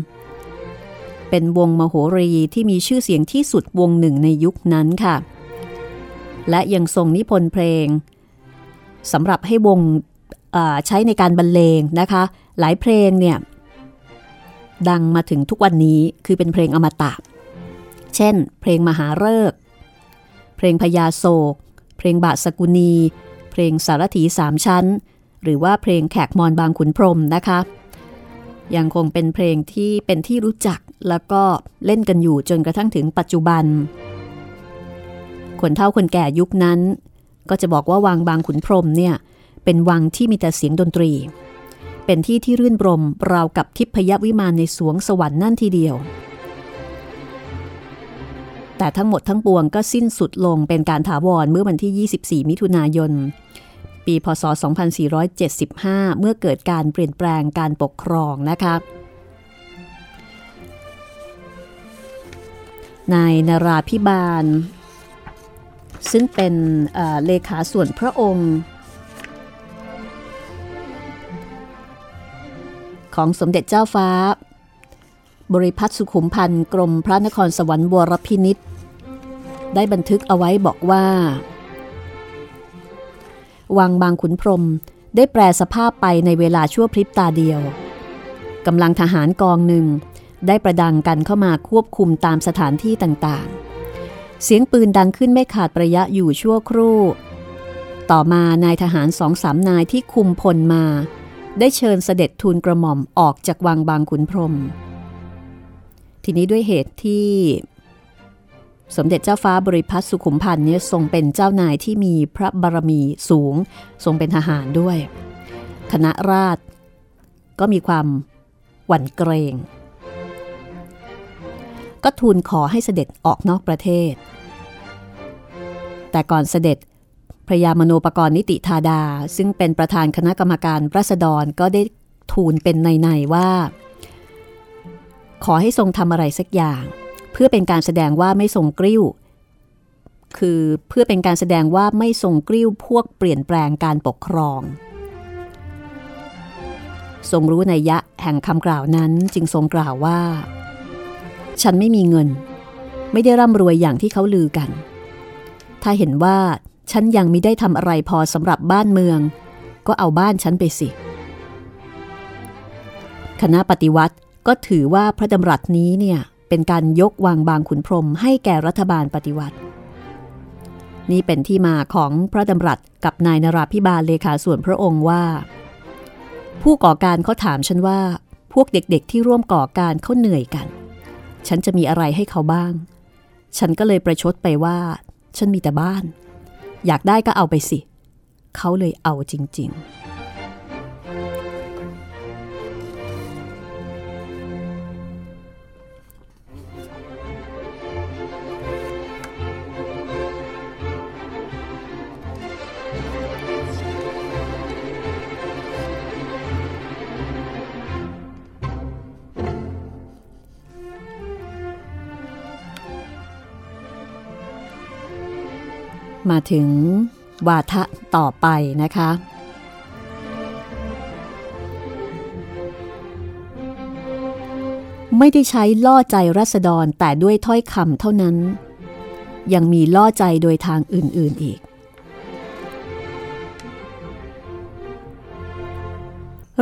เป็นวงมโหรีที่มีชื่อเสียงที่สุดวงหนึ่งในยุคนั้นค่ะและยังทรงนิพนธ์เพลงสำหรับให้วงใช้ในการบรรเลงนะคะหลายเพลงเนี่ยดังมาถึงทุกวันนี้คือเป็นเพลงอมตะเช่นเพลงมหาฤกษ์เพลงพญาโศกเพลงบาสกุณีเพลงสารถีสามชั้นหรือว่าเพลงแขกมอญบางขุนพรหมนะคะยังคงเป็นเพลงที่เป็นที่รู้จักแล้วก็เล่นกันอยู่จนกระทั่งถึงปัจจุบันคนเฒ่าคนแก่ยุคนั้น ก็จะบอกว่าวังบางขุนพรหมเนี่ยเป็นวังที่มีแต่เสียงดนตรีเป็นที่ที่รื่นรมย์ราวกับทิพยวิมานในสวงสวรรค์นั่นทีเดียวแต่ทั้งหมดทั้งปวงก็สิ้นสุดลงเป็นการถาวรเมื่อวันที่24มิถุนายนปีพ.ศ. 2475เมื่อเกิดการเปลี่ยนแปลงการปกครองนะคะนายนราภิบาลซึ่งเป็นเลขาส่วนพระองค์ของสมเด็จเจ้าฟ้าบริพัตรสุขุมพันธ์กรมพระนครสวรรค์วรพินิจได้บันทึกเอาไว้บอกว่าวังบางขุนพรหมได้แปรสภาพไปในเวลาชั่วพริบตาเดียวกำลังทหารกองหนึ่งได้ประดังกันเข้ามาควบคุมตามสถานที่ต่างๆเสียงปืนดังขึ้นไม่ขาดระยะอยู่ชั่วครู่ต่อมานายทหาร 2-3 นายที่คุมพลมาได้เชิญเสด็จทูลกระหม่อมออกจากวังบางขุนพรหมทีนี้ด้วยเหตุที่สมเด็จเจ้าฟ้าบริพัตรสุขุมพันธ์เนี่ยทรงเป็นเจ้านายที่มีพระบารมีสูงทรงเป็นทหารด้วยคณะราษฎรก็มีความหวั่นเกรงก็ทูลขอให้เสด็จออกนอกประเทศแต่ก่อนเสด็จพระยามโนปกรณ์นิติธาดาซึ่งเป็นประธานคณะกรรมการราษฎรก็ได้ทูลเป็นในๆว่าขอให้ทรงทำอะไรสักอย่างเพื่อเป็นการแสดงว่าไม่ทรงกริ้วคือเพื่อเป็นการแสดงว่าไม่ทรงกริ้วพวกเปลี่ยนแปลงการปกครองทรงรู้นัยยะแห่งคำกล่าวนั้นจึงทรงกล่าวว่าฉันไม่มีเงินไม่ได้ร่ำรวยอย่างที่เขาลือกันถ้าเห็นว่าฉันยังมิได้ทำอะไรพอสำหรับบ้านเมืองก็เอาบ้านฉันไปสิคณะปฏิวัติก็ถือว่าพระดำรัสนี้เนี่ยเป็นการยกวังบางขุนพรหมให้แก่รัฐบาลปฏิวัตินี่เป็นที่มาของพระดำรัสกับนายนราภิบาลเลขาส่วนพระองค์ว่าผู้ก่อการเขาถามฉันว่าพวกเด็กๆที่ร่วมก่อการเขาเหนื่อยกันฉันจะมีอะไรให้เขาบ้างฉันก็เลยประชดไปว่าฉันมีแต่บ้านอยากได้ก็เอาไปสิเขาเลยเอาจริงๆมาถึงวาทะต่อไปนะคะไม่ได้ใช้ล่อใจราษฎรแต่ด้วยถ้อยคำเท่านั้นยังมีล่อใจโดยทางอื่นๆอีก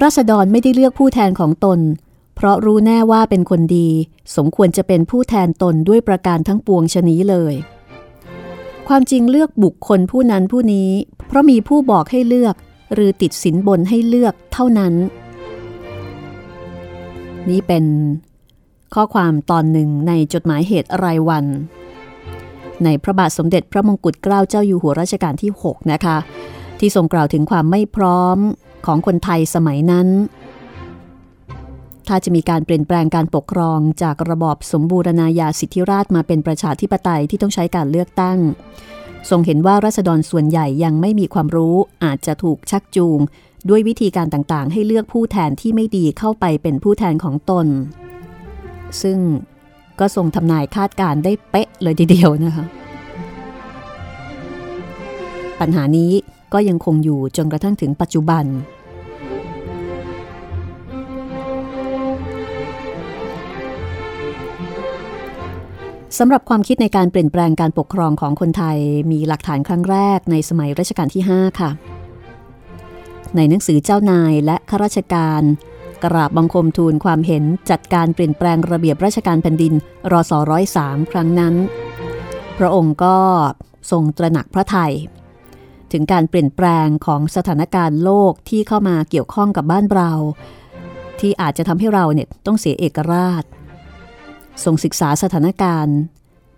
ราษฎรไม่ได้เลือกผู้แทนของตนเพราะรู้แน่ว่าเป็นคนดีสมควรจะเป็นผู้แทนตนด้วยประการทั้งปวงชนิดเลยความจริงเลือกบุคคลผู้นั้นผู้นี้เพราะมีผู้บอกให้เลือกหรือติดสินบนให้เลือกเท่านั้นนี่เป็นข้อความตอนหนึ่งในจดหมายเหตุรายวันในพระบาทสมเด็จพระมงกุฎเกล้าเจ้าอยู่หัวรัชกาลที่6นะคะที่ทรงกล่าวถึงความไม่พร้อมของคนไทยสมัยนั้นถ้าจะมีการเปลี่ยนแปลงการปกครองจากระบอบสมบูรณาญาสิทธิราชมาเป็นประชาธิปไตยที่ต้องใช้การเลือกตั้งทรงเห็นว่าราษฎรส่วนใหญ่ยังไม่มีความรู้อาจจะถูกชักจูงด้วยวิธีการต่างๆให้เลือกผู้แทนที่ไม่ดีเข้าไปเป็นผู้แทนของตนซึ่งก็ทรงทำนายคาดการณ์ได้เป๊ะเลยทีเดียวนะคะปัญหานี้ก็ยังคงอยู่จนกระทั่งถึงปัจจุบันสำหรับความคิดในการเปลี่ยนแปลงการปกครองของคนไทยมีหลักฐานครั้งแรกในสมัยรัชกาลที่5ค่ะในหนังสือเจ้านายและข้าราชการกราบบังคมทูลความเห็นจัดการเปลี่ยนแปลงระเบียบราชการแผ่นดินรศ.103ครั้งนั้นพระองค์ก็ทรงตระหนักพระทัยถึงการเปลี่ยนแปลงของสถานการณ์โลกที่เข้ามาเกี่ยวข้องกับบ้านเราที่อาจจะทำให้เราเนี่ยต้องเสียเอกราชทรงศึกษาสถานการณ์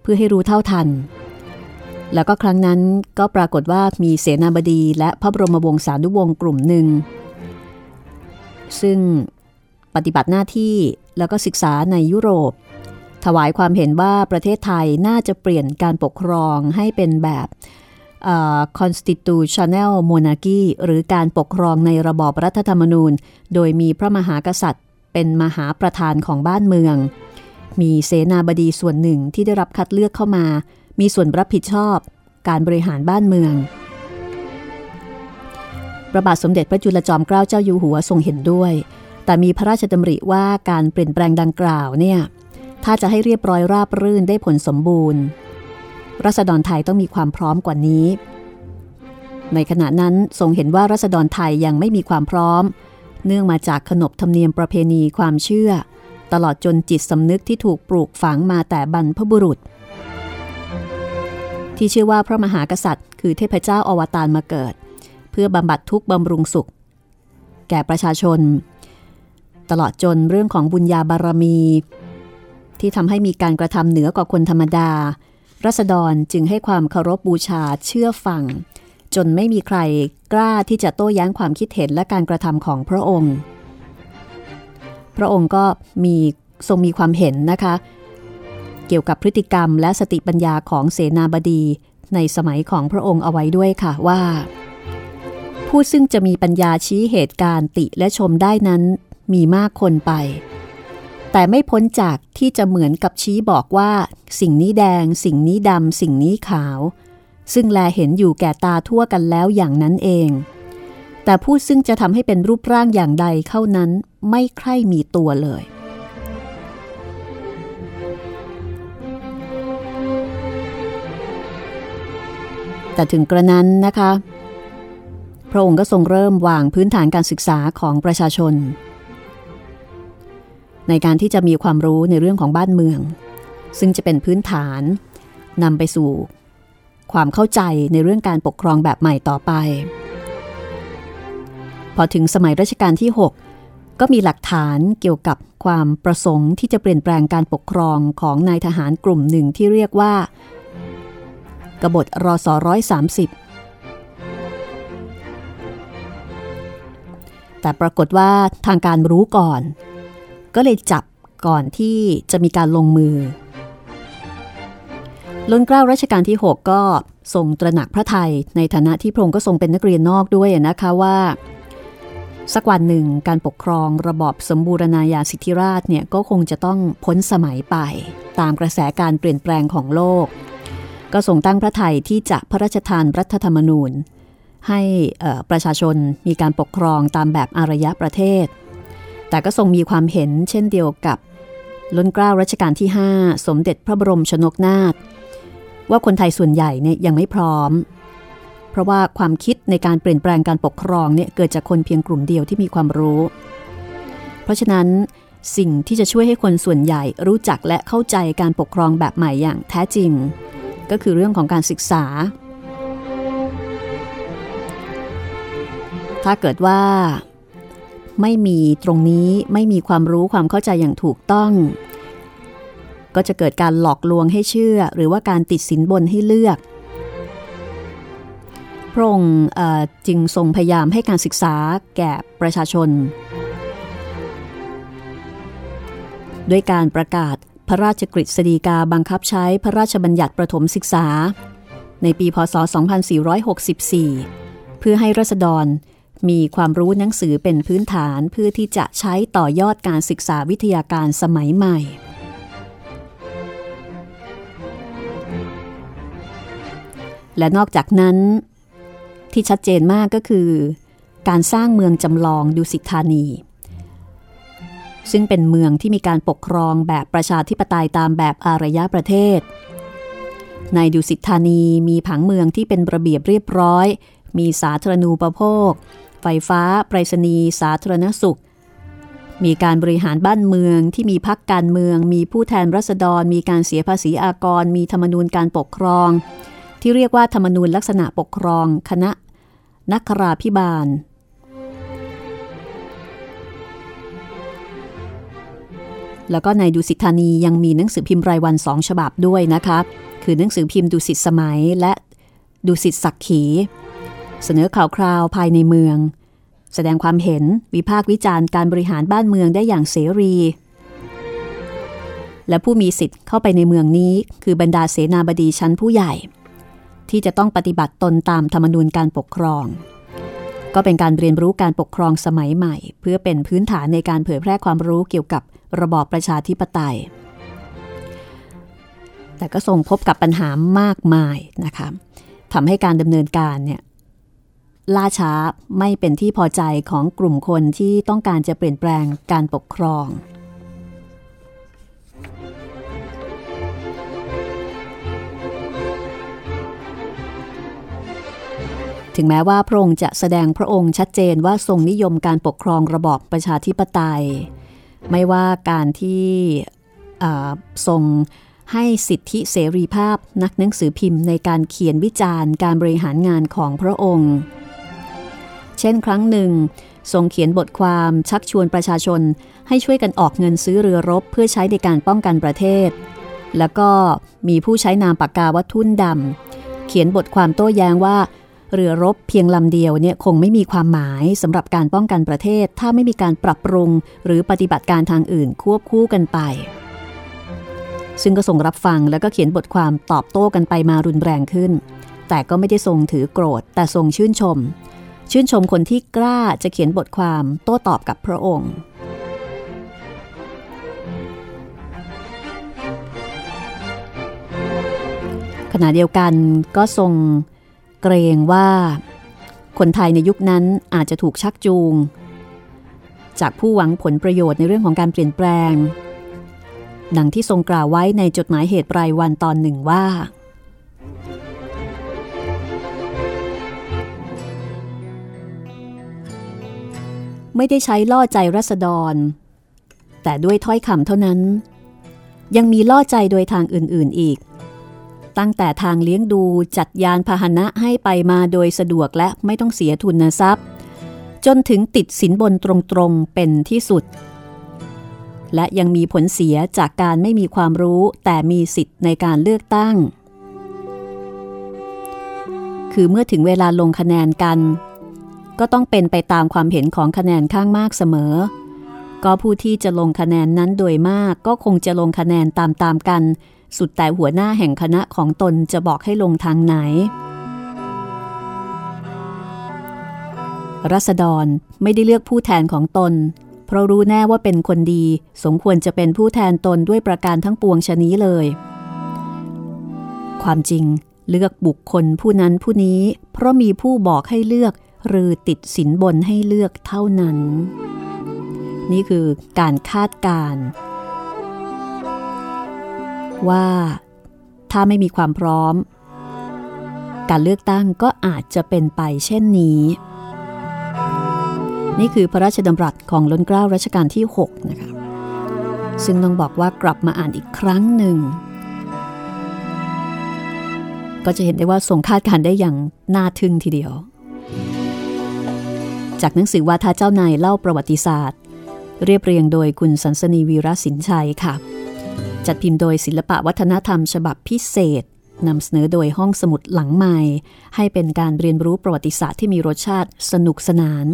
เพื่อให้รู้เท่าทัน แล้วก็ครั้งนั้นก็ปรากฏว่ามีเสนาบดีและพระบรมวงศานุวงศ์กลุ่มหนึ่งซึ่งปฏิบัติหน้าที่แล้วก็ศึกษาในยุโรปถวายความเห็นว่าประเทศไทยน่าจะเปลี่ยนการปกครองให้เป็นแบบ Constitutional Monarchy หรือการปกครองในระบอบรัฐธรรมนูญโดยมีพระมหากษัตริย์เป็นมหาประธานของบ้านเมืองมีเสนาบดีส่วนหนึ่งที่ได้รับคัดเลือกเข้ามามีส่วนรับผิดชอบการบริหารบ้านเมืองพระบาทสมเด็จพระจุลจอมเกล้าเจ้าอยู่หัวทรงเห็นด้วยแต่มีพระราชดำริว่าการเปลี่ยนแปลงดังกล่าวเนี่ยถ้าจะให้เรียบร้อยราบรื่นได้ผลสมบูรณ์ราษฎรไทยต้องมีความพร้อมกว่านี้ในขณะนั้นทรงเห็นว่าราษฎรไทยยังไม่มีความพร้อมเนื่องมาจากขนบธรรมเนียมประเพณีความเชื่อตลอดจนจิตสำนึกที่ถูกปลูกฝังมาแต่บรรพบุรุษที่ชื่อว่าพระมหากษัตริย์คือเทพเจ้าอวตารมาเกิดเพื่อบำบัดทุกข์บำรุงสุขแก่ประชาชนตลอดจนเรื่องของบุญญาบารมีที่ทำให้มีการกระทำเหนือกว่าคนธรรมดาราษฎรจึงให้ความเคารพบูชาเชื่อฟังจนไม่มีใครกล้าที่จะโต้แย้งความคิดเห็นและการกระทำของพระองค์พระองค์ก็ทรงมีความเห็นนะคะเกี่ยวกับพฤติกรรมและสติปัญญาของเสนาบดีในสมัยของพระองค์เอาไว้ด้วยค่ะว่าผู้ซึ่งจะมีปัญญาชี้เหตุการณ์ติและชมได้นั้นมีมากคนไปแต่ไม่พ้นจากที่จะเหมือนกับชี้บอกว่าสิ่งนี้แดงสิ่งนี้ดำสิ่งนี้ขาวซึ่งแลเห็นอยู่แก่ตาทั่วกันแล้วอย่างนั้นเองแต่ผู้ซึ่งจะทำให้เป็นรูปร่างอย่างใดเข้านั้นไม่ใคร่มีตัวเลยแต่ถึงกระนั้นนะคะพระองค์ก็ทรงเริ่มวางพื้นฐานการศึกษาของประชาชนในการที่จะมีความรู้ในเรื่องของบ้านเมืองซึ่งจะเป็นพื้นฐานนำไปสู่ความเข้าใจในเรื่องการปกครองแบบใหม่ต่อไปพอถึงสมัยรัชกาลที่6ก็มีหลักฐานเกี่ยวกับความประสงค์ที่จะเปลี่ยนแปลงการปกครองของนายทหารกลุ่มหนึ่งที่เรียกว่ากบฏรศ130แต่ปรากฏว่าทางการรู้ก่อนก็เลยจับก่อนที่จะมีการลงมือล้นเกล้ารัชกาลที่6ก็ทรงตระหนักพระทัยในฐานะที่พระองค์ก็ทรงเป็นนักเรียนนอกด้วยนะคะว่าสักวันหนึ่งการปกครองระบอบสมบูรณาญาสิทธิราชเนี่ยก็คงจะต้องพ้นสมัยไปตามกระแสการเปลี่ยนแปลงของโลกก็ทรงตั้งพระทัยที่จะพระราชทานรัฐธรรมนูญให้ประชาชนมีการปกครองตามแบบอารยประเทศแต่ก็ทรงมีความเห็นเช่นเดียวกับล้นเกล้ารัชกาลที่5สมเด็จพระบรมชนกนาถว่าคนไทยส่วนใหญ่เนี่ยยังไม่พร้อมเพราะว่าความคิดในการเปลี่ยนแปลงการปกครองเนี่ยเกิดจากคนเพียงกลุ่มเดียวที่มีความรู้เพราะฉะนั้นสิ่งที่จะช่วยให้คนส่วนใหญ่รู้จักและเข้าใจการปกครองแบบใหม่อย่างแท้จริงก็คือเรื่องของการศึกษาถ้าเกิดว่าไม่มีตรงนี้ไม่มีความรู้ความเข้าใจอย่างถูกต้องก็จะเกิดการหลอกลวงให้เชื่อหรือว่าการติดสินบนให้เลือกพระองค์จึงทรงพยายามให้การศึกษาแก่ประชาชนด้วยการประกาศพระราชกฤษฎีกาบังคับใช้พระราชบัญญัติประถมศึกษาในปีพ.ศ. 2464เพื่อให้ราษฎรมีความรู้หนังสือเป็นพื้นฐานเพื่อที่จะใช้ต่อยอดการศึกษาวิทยาการสมัยใหม่และนอกจากนั้นที่ชัดเจนมากก็คือการสร้างเมืองจำลองดุสิตธานีซึ่งเป็นเมืองที่มีการปกครองแบบประชาธิปไตยตามแบบอารยประเทศในดุสิตธานีมีผังเมืองที่เป็นระเบียบเรียบร้อยมีสาธารณูปโภคไฟฟ้าไปรษณีย์สาธารณสุขมีการบริหารบ้านเมืองที่มีพรรคการเมืองมีผู้แทนราษฎรมีการเสียภาษีอากรมีธรรมนูญการปกครองที่เรียกว่าธรรมนูญลักษณะปกครองคณะนักราภิบาลแล้วก็ในดุสิตธานียังมีหนังสือพิมพ์รายวัน2ฉบับด้วยนะคะ คือหนังสือพิมพ์ดุสิตสมัยและดุสิตศักขีเสนอข่าวคราวภายในเมืองแสดงความเห็นวิพากษ์วิจารณ์การบริหารบ้านเมืองได้อย่างเสรีและผู้มีสิทธิ์เข้าไปในเมืองนี้คือบรรดาเสนาบดีชั้นผู้ใหญ่ที่จะต้องปฏิบัติตนตามธรรมนูญการปกครองก็เป็นการเรียนรู้การปกครองสมัยใหม่เพื่อเป็นพื้นฐานในการเผยแพร่ความรู้เกี่ยวกับระบอบประชาธิปไตยแต่ก็ทรงพบกับปัญหามากมายนะคะทำให้การดำเนินการเนี่ยล่าช้าไม่เป็นที่พอใจของกลุ่มคนที่ต้องการจะเปลี่ยนแปลงการปกครองถึงแม้ว่าพระองค์จะแสดงพระองค์ชัดเจนว่าทรงนิยมการปกครองระบอบประชาธิปไตยไม่ว่าการที่ทรงให้สิทธิเสรีภาพนักหนังสือพิมพ์ในการเขียนวิจารณ์การบริหารงานของพระองค์เช่นครั้งหนึ่งทรงเขียนบทความชักชวนประชาชนให้ช่วยกันออกเงินซื้อเรือรบเพื่อใช้ในการป้องกันประเทศแล้วก็มีผู้ใช้นามปากกาว่าทุ่นดำเขียนบทความโต้แย้งว่าเรือรบเพียงลำเดียวเนี่ยคงไม่มีความหมายสำหรับการป้องกันประเทศถ้าไม่มีการปรับปรุงหรือปฏิบัติการทางอื่นควบคู่กันไปซึ่งก็ทรงรับฟังแล้วก็เขียนบทความตอบโต้กันไปมารุนแรงขึ้นแต่ก็ไม่ได้ทรงถือโกรธแต่ทรงชื่นชมคนที่กล้าจะเขียนบทความโต้ตอบกับพระองค์ขณะเดียวกันก็ทรงเกรงว่าคนไทยในยุคนั้นอาจจะถูกชักจูงจากผู้หวังผลประโยชน์ในเรื่องของการเปลี่ยนแปลงดังที่ทรงกล่าวไว้ในจดหมายเหตุรายวันตอนหนึ่งว่าไม่ได้ใช้ล่อใจราษฎรแต่ด้วยถ้อยคำเท่านั้นยังมีล่อใจโดยทางอื่นๆอีกตั้งแต่ทางเลี้ยงดูจัดยานพาหนะให้ไปมาโดยสะดวกและไม่ต้องเสียทุนทรัพย์จนถึงติดสินบนตรงๆเป็นที่สุดและยังมีผลเสียจากการไม่มีความรู้แต่มีสิทธิ์ในการเลือกตั้งคือเมื่อถึงเวลาลงคะแนนกันก็ต้องเป็นไปตามความเห็นของคะแนนข้างมากเสมอก็ผู้ที่จะลงคะแนนนั้นโดยมากก็คงจะลงคะแนนตามกันสุดแต่หัวหน้าแห่งคณะของตนจะบอกให้ลงทางไหนราษฎรไม่ได้เลือกผู้แทนของตนเพราะรู้แน่ว่าเป็นคนดีสมควรจะเป็นผู้แทนตนด้วยประการทั้งปวงชะนี้เลยความจริงเลือกบุคคลผู้นั้นผู้นี้เพราะมีผู้บอกให้เลือกหรือติดสินบนให้เลือกเท่านั้นนี่คือการคาดการณ์ว่าถ้าไม่มีความพร้อมการเลือกตั้งก็อาจจะเป็นไปเช่นนี้นี่คือพระราชดำรัสของล้นเกล้ารัชกาลที่6นะคะซึ่งต้องบอกว่ากลับมาอ่านอีกครั้งหนึ่งก็จะเห็นได้ว่าทรงคาดการณ์ได้อย่างน่าทึ่งทีเดียวจากหนังสือวาทเจ้านายเล่าประวัติศาสตร์เรียบเรียงโดยคุณสันสนีวีระสินชัยค่ะจัดพิมพ์โดยศิลปะวัฒนธรรมฉบับพิเศษนำเสนอโดยห้องสมุดหลังใหม่ให้เป็นการเรียนรู้ประวัติศาสตร์ที่มีรสชาติสนุกสนาน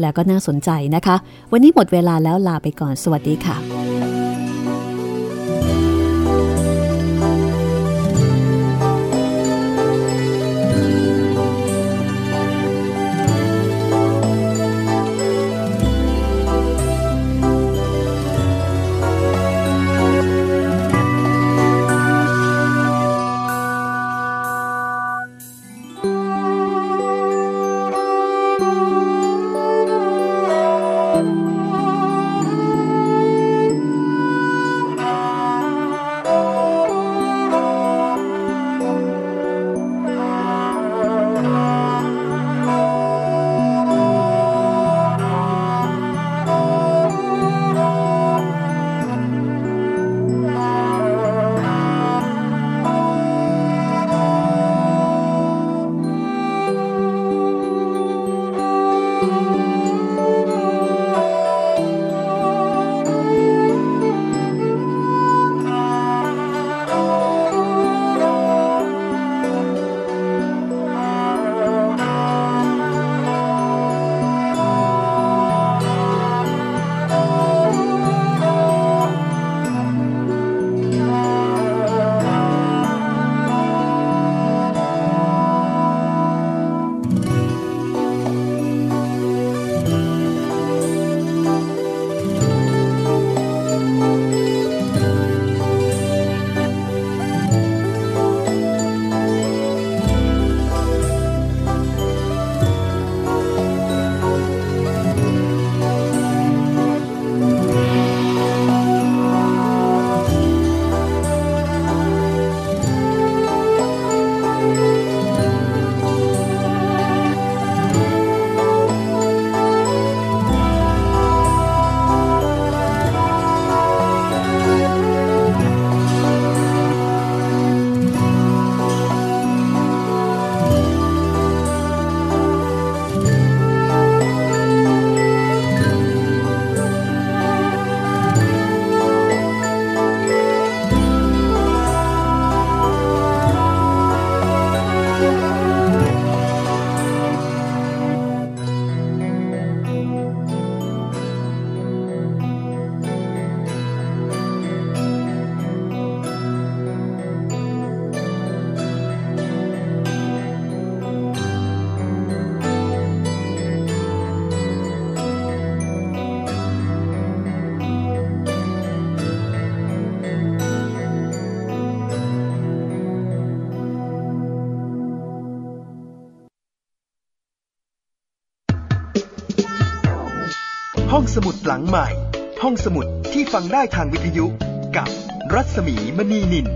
และก็น่าสนใจนะคะวันนี้หมดเวลาแล้วลาไปก่อนสวัสดีค่ะ ห้องสมุดหลังใหม่ห้องสมุดที่ฟังได้ทางวิทยุกับรัศมีมณีนิน